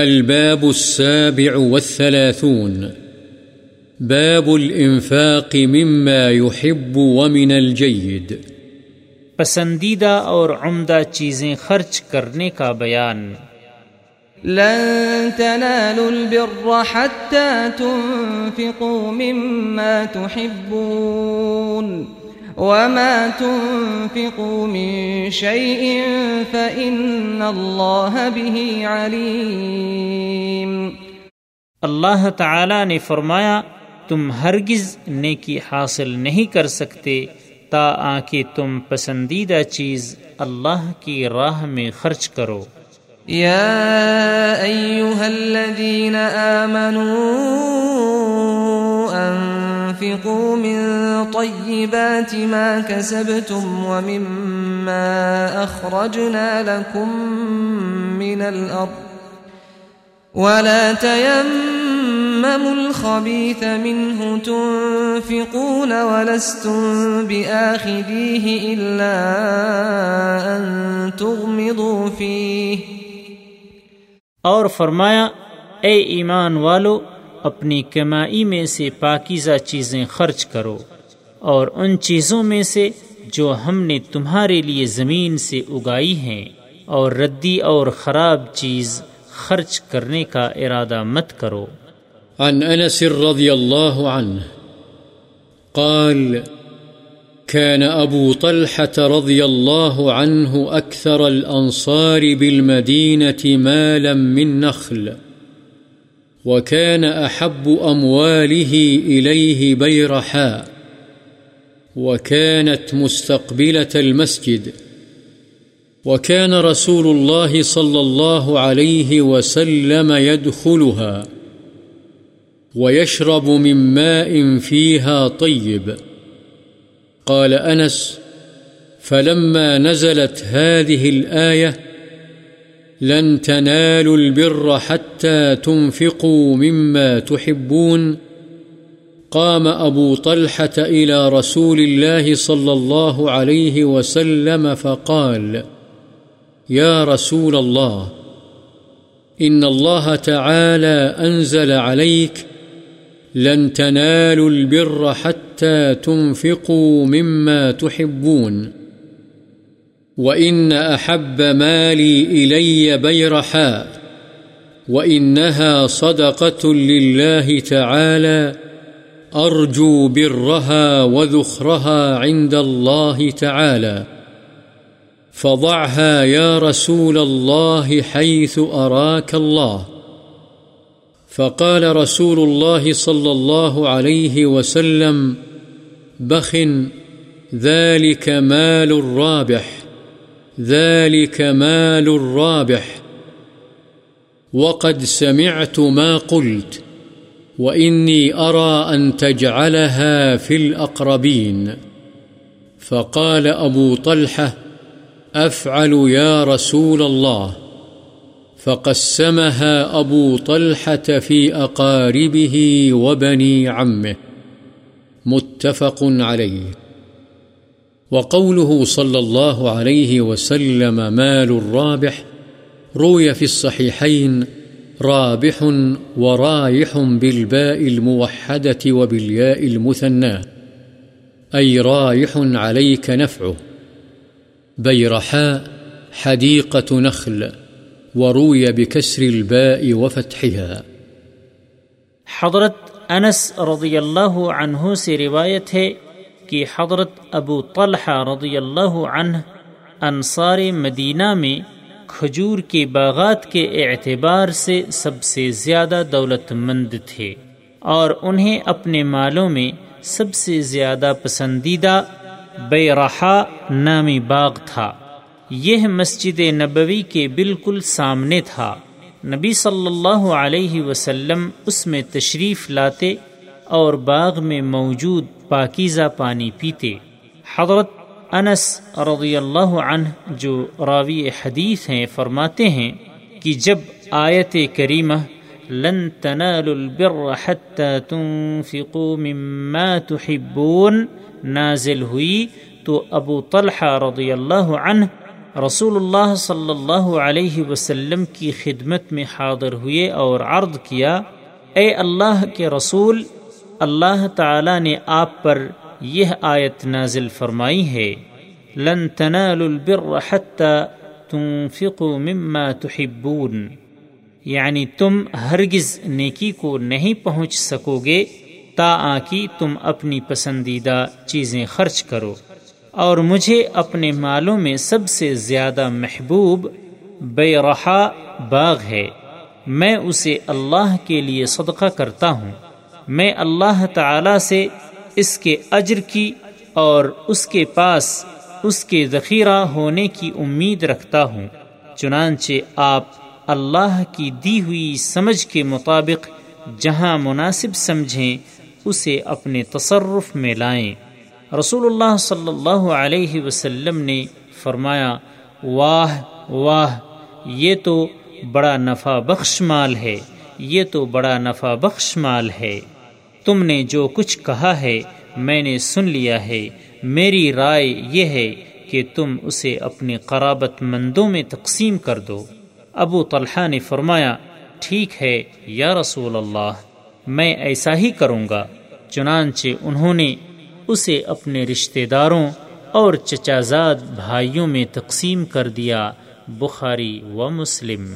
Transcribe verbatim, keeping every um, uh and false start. الباب السابع والثلاثون باب الانفاق مما يحب ومن الجيد، پسندیدہ اور عمدہ چیزیں خرچ کرنے کا بیان۔ لن تنالوا البر حتى تنفقوا مما تحبون وما تنفقوا من شيء فإن الله به عليم۔ اللہ تعالی نے فرمایا، تم ہرگز نیکی حاصل نہیں کر سکتے تا آ کہ تم پسندیدہ چیز اللہ کی راہ میں خرچ کرو۔ یا ایھا الذین آمنوا انفقوا من طيبات ما كسبتم ومما أخرجنا لكم من الأرض ولا تيمموا الخبيث منه تنفقون ولستم بآخذيه إلا أن تغمضوا فيه۔ اور فرمایا، اے ایمان والو، اپنی کمائی میں سے پاکیزہ چیزیں خرچ کرو اور ان چیزوں میں سے جو ہم نے تمہارے لیے زمین سے اگائی ہیں، اور ردی اور خراب چیز خرچ کرنے کا ارادہ مت کرو۔ عن انس رضی اللہ عنہ قال كان ابو طلحة رضی اللہ عنہ اکثر الانصار بالمدینة مالا من نخل وكان احب امواله الیہ بیرحاء وكانت مستقبلة المسجد، وكان رسول الله صلى الله عليه وسلم يدخلها ويشرب من ماء فيها طيب۔ قال أنس: فلما نزلت هذه الآية لن تنالوا البر حتى تنفقوا مما تحبون، قام أبو طلحة إلى رسول الله صلى الله عليه وسلم فقال: يا رسول الله، إن الله تعالى أنزل عليك لن تنالوا البر حتى تنفقوا مما تحبون، وإن أحب مالي إلي بيرحاء، وإنها صدقة لله تعالى، أرجو برها وذخرها عند الله تعالى، فضعها يا رسول الله حيث أراك الله۔ فقال رسول الله صلى الله عليه وسلم: بخ، ذلك مال الرابح، ذلك مال الرابح، وقد سمعت ما قلت، وإني أرى أن تجعلها في الأقربين۔ فقال أبو طلحة: أفعل يا رسول الله، فقسمها أبو طلحة في أقاربه وبني عمه، متفق عليه۔ وقوله صلى الله عليه وسلم مال الرابح روي في الصحيحين رابح ورايح بالباء الموحدة وبالياء المثنى، أي رايح عليك نفعه، بيرحاء حديقة نخل، وروي بكسر الباء وفتحها۔ حضرت انس رضی اللہ عنہ سے روایت ہے کہ حضرت ابو طلحہ رضی اللہ عنہ انصار مدینہ میں کھجور کے باغات کے اعتبار سے سب سے زیادہ دولت مند تھے، اور انہیں اپنے مالوں میں سب سے زیادہ پسندیدہ بیرحاء نامی باغ تھا۔ یہ مسجد نبوی کے بالکل سامنے تھا۔ نبی صلی اللہ علیہ وسلم اس میں تشریف لاتے اور باغ میں موجود پاکیزہ پانی پیتے۔ حضرت انس رضی اللہ عنہ جو راوی حدیث ہیں فرماتے ہیں کہ جب آیت کریمہ لن تنالوا البر حتی تنفقوا مما تحبون نازل ہوئی تو ابو طلحہ رضی اللہ عنہ رسول اللہ صلی اللہ علیہ وسلم کی خدمت میں حاضر ہوئے اور عرض کیا، اے اللہ کے رسول، اللہ تعالی نے آپ پر یہ آیت نازل فرمائی ہے، لن تنالوا البر حتی تنفقوا مما تحبون، یعنی تم ہرگز نیکی کو نہیں پہنچ سکو گے تا کہ تم اپنی پسندیدہ چیزیں خرچ کرو، اور مجھے اپنے مالوں میں سب سے زیادہ محبوب بیرحا باغ ہے، میں اسے اللہ کے لیے صدقہ کرتا ہوں، میں اللہ تعالی سے اس کے اجر کی اور اس کے پاس اس کے ذخیرہ ہونے کی امید رکھتا ہوں۔ چنانچہ آپ اللہ کی دی ہوئی سمجھ کے مطابق جہاں مناسب سمجھیں اسے اپنے تصرف میں لائیں۔ رسول اللہ صلی اللہ علیہ وسلم نے فرمایا، واہ واہ، یہ تو بڑا نفع بخش مال ہے، یہ تو بڑا نفع بخش مال ہے، تم نے جو کچھ کہا ہے میں نے سن لیا ہے، میری رائے یہ ہے کہ تم اسے اپنے قرابت مندوں میں تقسیم کر دو۔ ابو طلحہ نے فرمایا، ٹھیک ہے یا رسول اللہ، میں ایسا ہی کروں گا۔ چنانچہ انہوں نے اسے اپنے رشتہ داروں اور چچازاد بھائیوں میں تقسیم کر دیا۔ بخاری و مسلم۔